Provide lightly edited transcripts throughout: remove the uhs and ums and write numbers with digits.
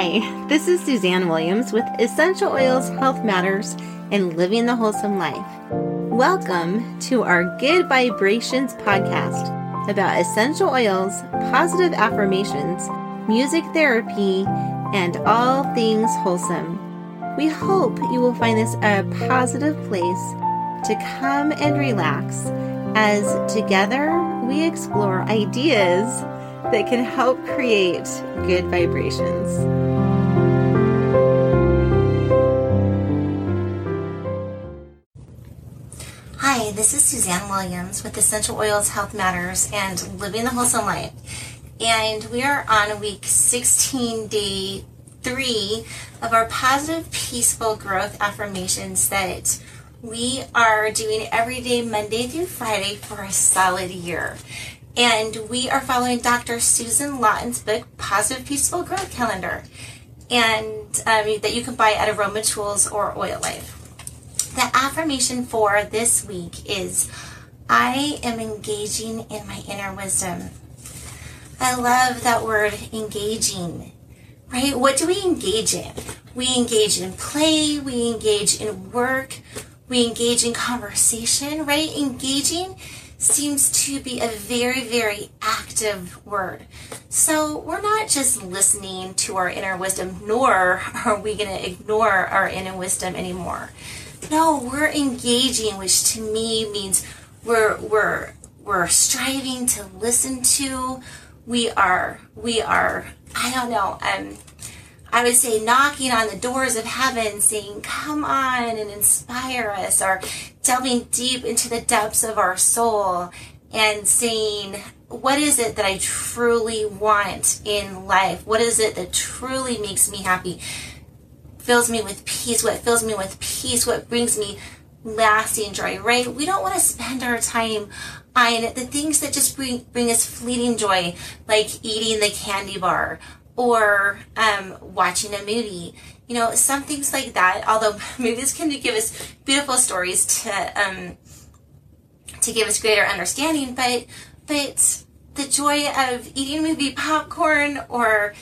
Hi, this is Suzanne Williams with Essential Oils Health Matters and Living the Wholesome Life. Welcome to our Good Vibrations podcast about essential oils, positive affirmations, music therapy, and all things wholesome. We hope you will find this a positive place to come and relax as together we explore ideas that can help create good vibrations. Hi, this is Suzanne Williams with Essential Oils Health Matters and Living the Wholesome Life. And we are on week 16, day 3 of our Positive Peaceful Growth Affirmations that we are doing every day, Monday through Friday, for a solid year. And we are following Dr. Susan Lawton's book, Positive Peaceful Growth Calendar, and that you can buy at Aroma Tools or Oil Life. The affirmation for this week is, I am engaging in my inner wisdom. I love that word, engaging, right? What do we engage in? We engage in play, we engage in work, we engage in conversation, right? Engaging seems to be a very, very active word. So we're not just listening to our inner wisdom, nor are we going to ignore our inner wisdom anymore. No, we're engaging, which to me means we're striving to listen to. We are, I would say knocking on the doors of heaven, saying, come on and inspire us, or delving deep into the depths of our soul and saying, what is it that I truly want in life? What is it that truly makes me happy? Fills me with peace? What fills me with peace? What brings me lasting joy, right? We don't want to spend our time on the things that just bring us fleeting joy, like eating the candy bar, or watching a movie, you know, some things like that. Although movies can give us beautiful stories to give us greater understanding, but the joy of eating movie popcorn or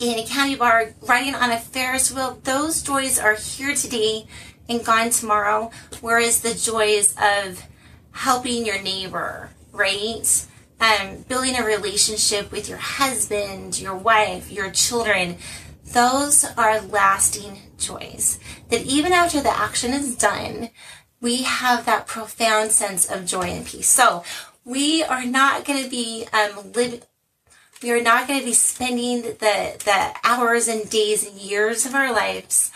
in a candy bar, riding on a Ferris wheel, those joys are here today and gone tomorrow. Whereas the joys of helping your neighbor, right? Building a relationship with your husband, your wife, your children, those are lasting joys. That even after the action is done, we have that profound sense of joy and peace. So we are not going to be we are not going to be spending the hours and days and years of our lives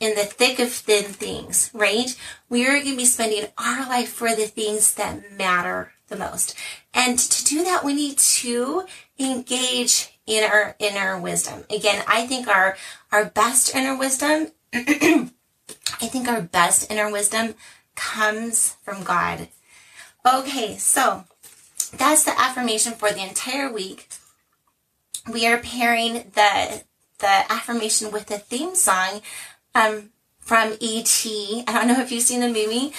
in the thick of thin things, right? We are going to be spending our life for the things that matter the most. And to do that, we need to engage in our inner wisdom. Again, I think our best inner wisdom, comes from God. Okay, so that's the affirmation for the entire week. We are pairing the affirmation with the theme song from E.T. I don't know if you've seen the movie.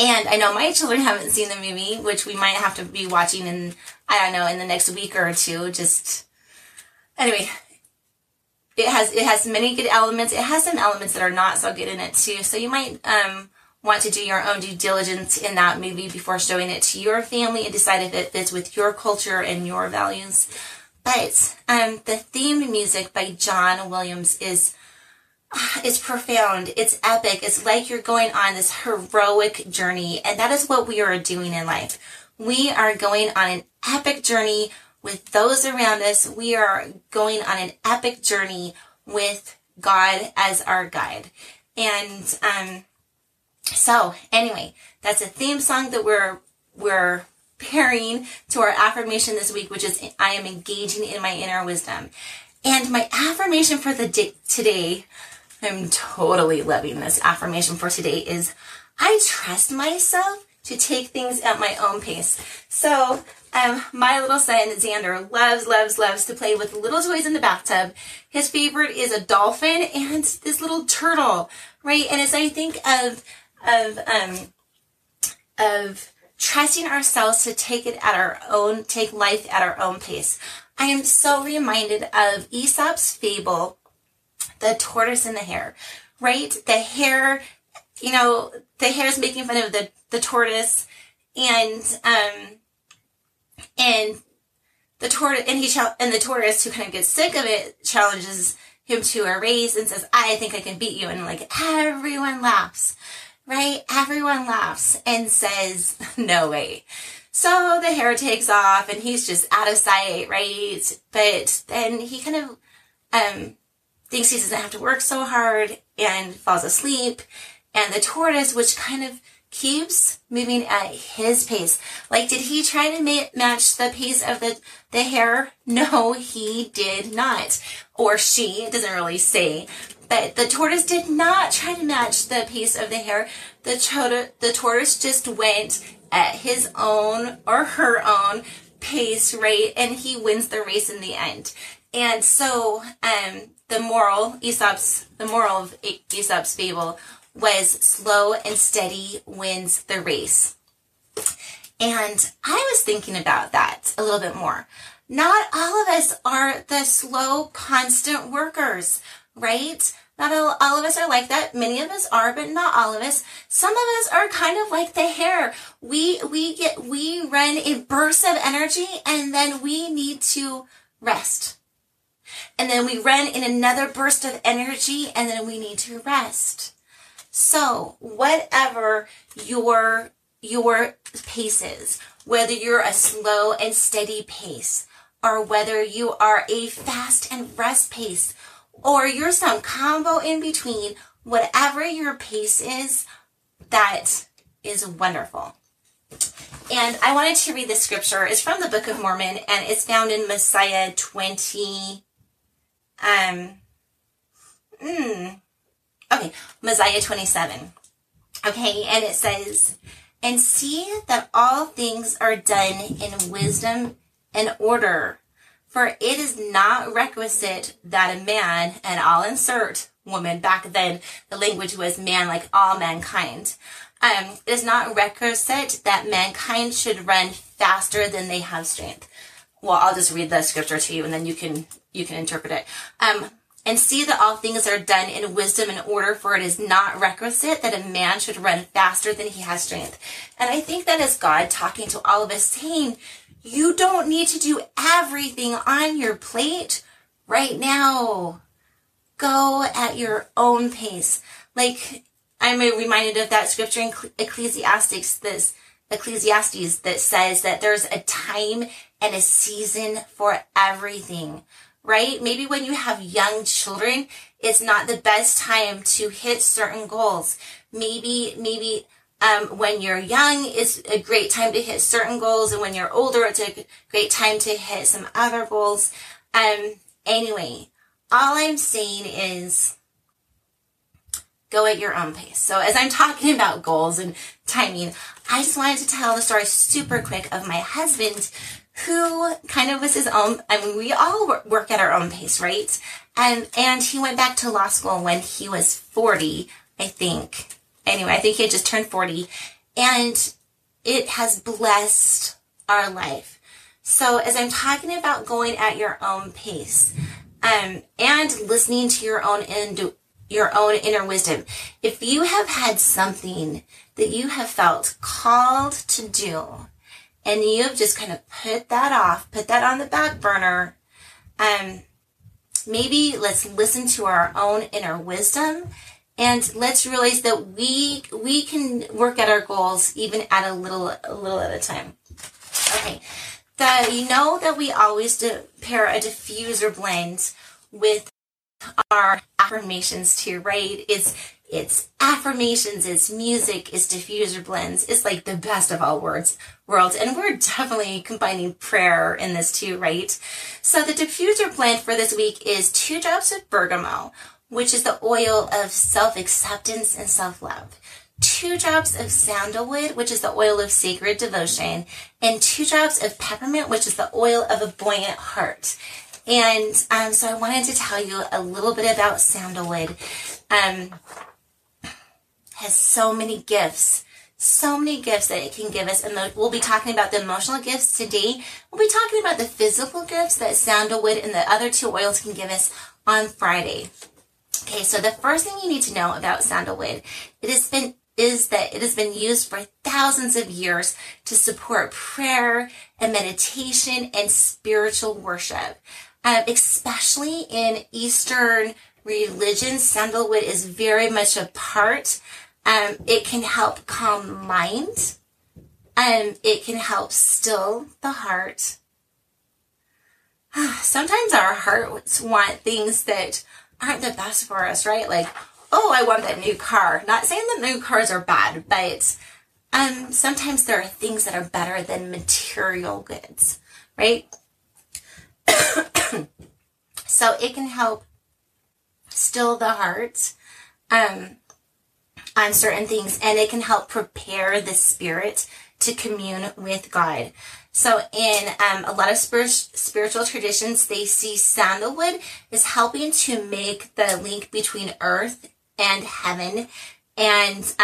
And I know my children haven't seen the movie, which we might have to be watching in, I don't know, in the next week or two. Just, anyway, it has many good elements. It has some elements that are not so good in it, too. So you might want to do your own due diligence in that movie before showing it to your family and decide if it fits with your culture and your values. But the theme music by John Williams is profound. It's epic. It's like you're going on this heroic journey. And that is what we are doing in life. We are going on an epic journey with those around us. We are going on an epic journey with God as our guide. And so anyway, that's a theme song that we're pairing to our affirmation this week, which is, I am engaging in my inner wisdom. And my affirmation for the day today, I'm totally loving this affirmation for today, is I trust myself to take things at my own pace. So my little son, Xander, loves to play with little toys in the bathtub. His favorite is a dolphin and this little turtle, right? And as I think of trusting ourselves to take life at our own pace, I am so reminded of Aesop's fable, The Tortoise and the Hare, right? The hare, you know, the hare is making fun of the tortoise, and the tortoise, and the tortoise, who kind of gets sick of it, challenges him to a race and says, "I think I can beat you." And like everyone laughs, right? Everyone laughs and says, "No way." So the hare takes off and he's just out of sight, right? But then he kind of thinks he doesn't have to work so hard and falls asleep. And the tortoise, which kind of keeps moving at his pace. Like, did he try to match the pace of the hare? No, he did not. Or she, it doesn't really say. But the tortoise did not try to match the pace of the hare. The tortoise just went at his own or her own pace, right? And he wins the race in the end. And so, the moral of Aesop's fable was slow and steady wins the race. And I was thinking about that a little bit more. Not all of us are the slow, constant workers, right? Not all of us are like that. Many of us are, but not all of us. Some of us are kind of like the hare. We run a burst of energy and then we need to rest. And then we run in another burst of energy and then we need to rest. So whatever your pace is, whether you're a slow and steady pace, or whether you are a fast and rest pace, or you're some combo in between, whatever your pace is, that is wonderful. And I wanted to read this scripture. It's from the Book of Mormon, and it's found in Mosiah 20. Okay, Mosiah 27. Okay, and it says, "And see that all things are done in wisdom and order, for it is not requisite that a man," and I'll insert woman, back then the language was man, like all mankind, "it is not requisite that mankind should run faster than they have strength." Well, I'll just read the scripture to you and then you can interpret it. "And see that all things are done in wisdom and order, for it is not requisite that a man should run faster than he has strength." And I think that is God talking to all of us, saying, you don't need to do everything on your plate right now. Go at your own pace. Like, I'm reminded of that scripture in Ecclesiastes that says that there's a time and a season for everything. Right? Maybe when you have young children, it's not the best time to hit certain goals. Maybe when you're young, it's a great time to hit certain goals, and when you're older, it's a great time to hit some other goals. Anyway, all I'm saying is go at your own pace. So as I'm talking about goals and timing, I just wanted to tell the story super quick of my husband, who kind of was his own. I mean, we all work at our own pace, right? And he went back to law school when he was 40, I think. Anyway, I think he had just turned 40. And it has blessed our life. So as I'm talking about going at your own pace, and listening to your own inner wisdom, if you have had something that you have felt called to do, and you've just kind of put that off, put that on the back burner, maybe let's listen to our own inner wisdom, and let's realize that we can work at our goals even at a little at a time. Okay, you know that we always pair a diffuser blend with our affirmations too, right? It's affirmations, it's music, it's diffuser blends. It's like the best of all worlds. And we're definitely combining prayer in this too, right? So the diffuser blend for this week is 2 drops of bergamot, which is the oil of self-acceptance and self-love, 2 drops of sandalwood, which is the oil of sacred devotion, and 2 drops of peppermint, which is the oil of a buoyant heart. And so I wanted to tell you a little bit about sandalwood. Has so many gifts, so many gifts that it can give us. We'll be talking about the emotional gifts today. We'll be talking about the physical gifts that sandalwood and the other two oils can give us on Friday. Okay, so the first thing you need to know about sandalwood, it has been used for thousands of years to support prayer and meditation and spiritual worship. Especially in Eastern religion, sandalwood is very much a part. It can help calm the mind. It can help still the heart. Sometimes our hearts want things that aren't the best for us, right? Like, oh, I want that new car. Not saying that new cars are bad, but sometimes there are things that are better than material goods, right? So it can help still the heart on certain things, and it can help prepare the spirit to commune with God. So in a lot of spiritual traditions, they see sandalwood is helping to make the link between earth and heaven. And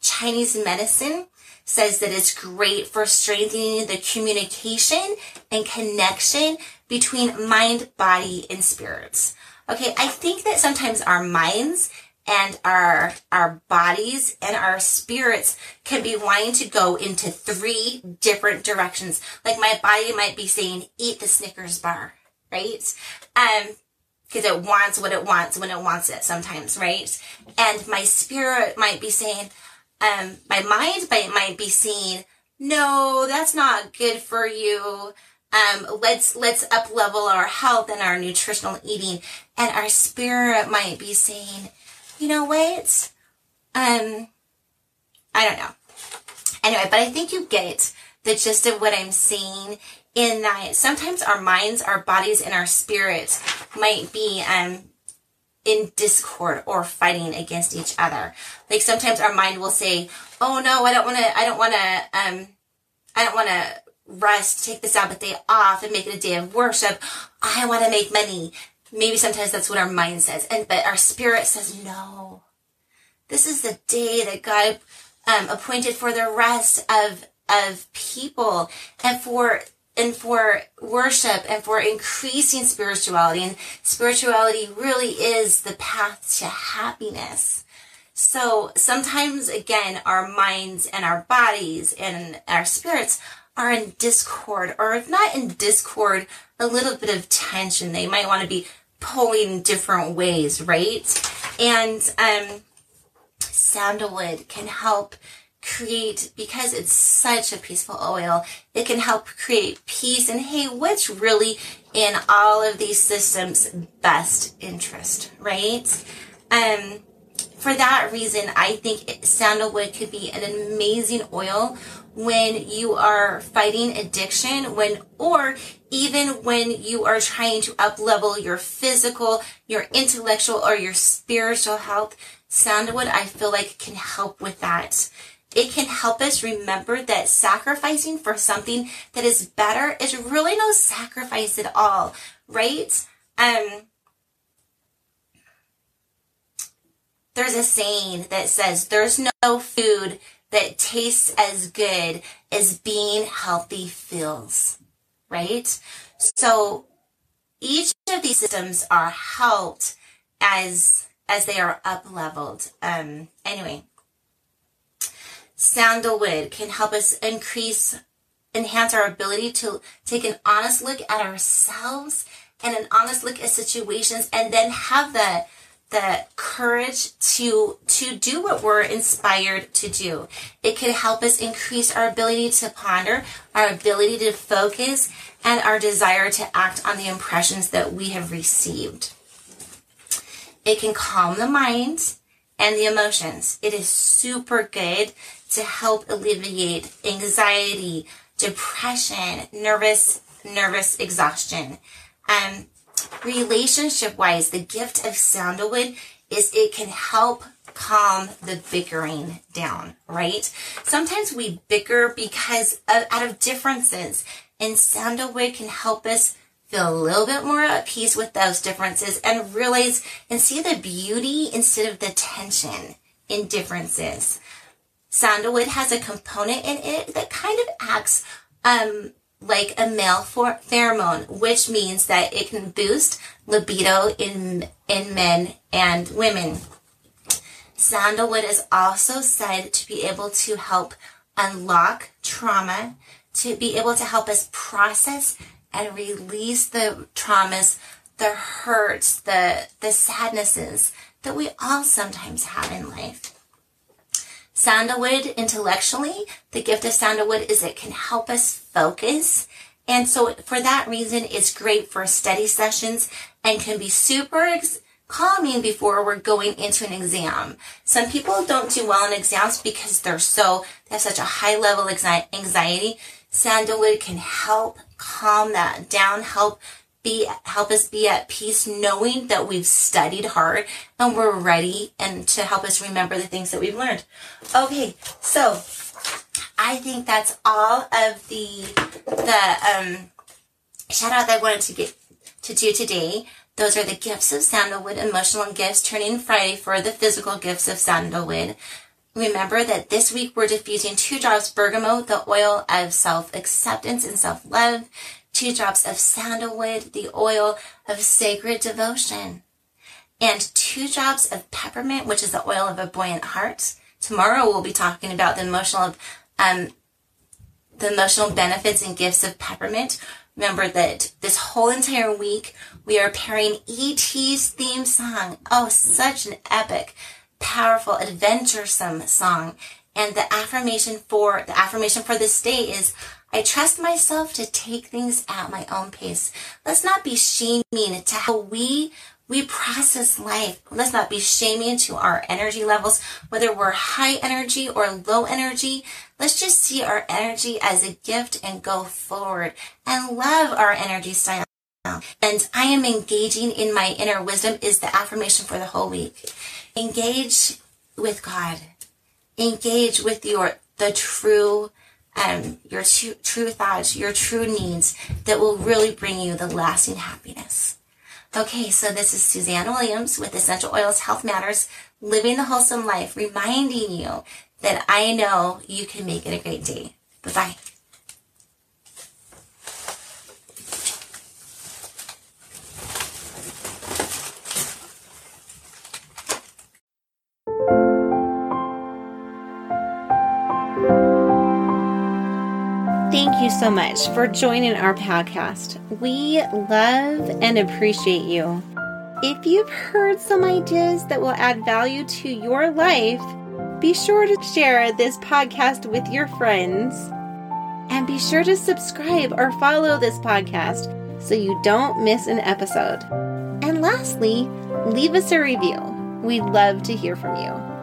Chinese medicine says that it's great for strengthening the communication and connection between mind, body, and spirits. Okay, I think that sometimes our minds and our bodies and our spirits can be wanting to go into three different directions. Like my body might be saying, eat the Snickers bar, right? Because it wants what it wants when it wants it sometimes, right? And my spirit might be saying, my mind might be saying, no, that's not good for you. Let's up level our health and our nutritional eating. And our spirit might be saying, you know what? I don't know. Anyway, but I think you get the gist of what I'm saying in that sometimes our minds, our bodies, and our spirits might be in discord or fighting against each other. Like sometimes our mind will say, "Oh no, I don't want to rest, take the Sabbath day off, and make it a day of worship. I want to make money." Maybe sometimes that's what our mind says, but our spirit says, no, this is the day that God appointed for the rest of people and for worship and for increasing spirituality. And spirituality really is the path to happiness. So sometimes, again, our minds and our bodies and our spirits are in discord, or if not in discord, a little bit of tension. They might want to be pulling different ways, right? And sandalwood can help create, because it's such a peaceful oil, it can help create peace. And hey, what's really in all of these systems' best interest, right? For that reason, I think sandalwood could be an amazing oil when you are fighting addiction, or even when you are trying to up-level your physical, your intellectual, or your spiritual health. Sandalwood, I feel like, can help with that. It can help us remember that sacrificing for something that is better is really no sacrifice at all, right? There's a saying that says, there's no food that tastes as good as being healthy feels, right? So each of these systems are helped as they are up-leveled. Anyway, sandalwood can help us enhance our ability to take an honest look at ourselves and an honest look at situations, and then have the courage to do what we're inspired to do. It can help us increase our ability to ponder, our ability to focus, and our desire to act on the impressions that we have received. It can calm the mind and the emotions. It is super good to help alleviate anxiety, depression, nervous exhaustion. Relationship-wise, the gift of sandalwood is it can help calm the bickering down, right? Sometimes we bicker because out of differences, and sandalwood can help us feel a little bit more at peace with those differences and realize and see the beauty instead of the tension in differences. Sandalwood has a component in it that kind of acts like a male pheromone, which means that it can boost libido in men and women. Sandalwood is also said to be able to help unlock trauma, to be able to help us process and release the traumas, the hurts, the sadnesses that we all sometimes have in life. Sandalwood, intellectually, the gift of sandalwood is it can help us focus. And so for that reason, it's great for study sessions and can be super calming before we're going into an exam. Some people don't do well in exams because they have such a high level of anxiety. Sandalwood can help calm that down, help us be at peace knowing that we've studied hard and we're ready, and to help us remember the things that we've learned. Okay, so I think that's all of the shout out that I wanted to do today. Those are the gifts of sandalwood, emotional gifts, turning Friday for the physical gifts of sandalwood. Remember that this week we're diffusing 2 drops bergamot, the oil of self-acceptance and self-love, 2 drops of sandalwood, the oil of sacred devotion, and 2 drops of peppermint, which is the oil of a buoyant heart. Tomorrow we'll be talking about the emotional benefits and gifts of peppermint. Remember that this whole entire week we are pairing E.T.'s theme song. Oh, such an epic, powerful, adventuresome song. And the affirmation for this day is, I trust myself to take things at my own pace. Let's not be shaming to how we process life. Let's not be shaming to our energy levels, whether we're high energy or low energy. Let's just see our energy as a gift and go forward and love our energy style. And I am engaging in my inner wisdom is the affirmation for the whole week. Engage with God. Engage with your true thoughts, your true needs that will really bring you the lasting happiness. Okay, so this is Suzanne Williams with Essential Oils Health Matters, Living the Wholesome Life, reminding you that I know you can make it a great day. Bye-bye. Thank you so much for joining our podcast. We love and appreciate you. If you've heard some ideas that will add value to your life, be sure to share this podcast with your friends. And be sure to subscribe or follow this podcast so you don't miss an episode. And lastly, leave us a review. We'd love to hear from you.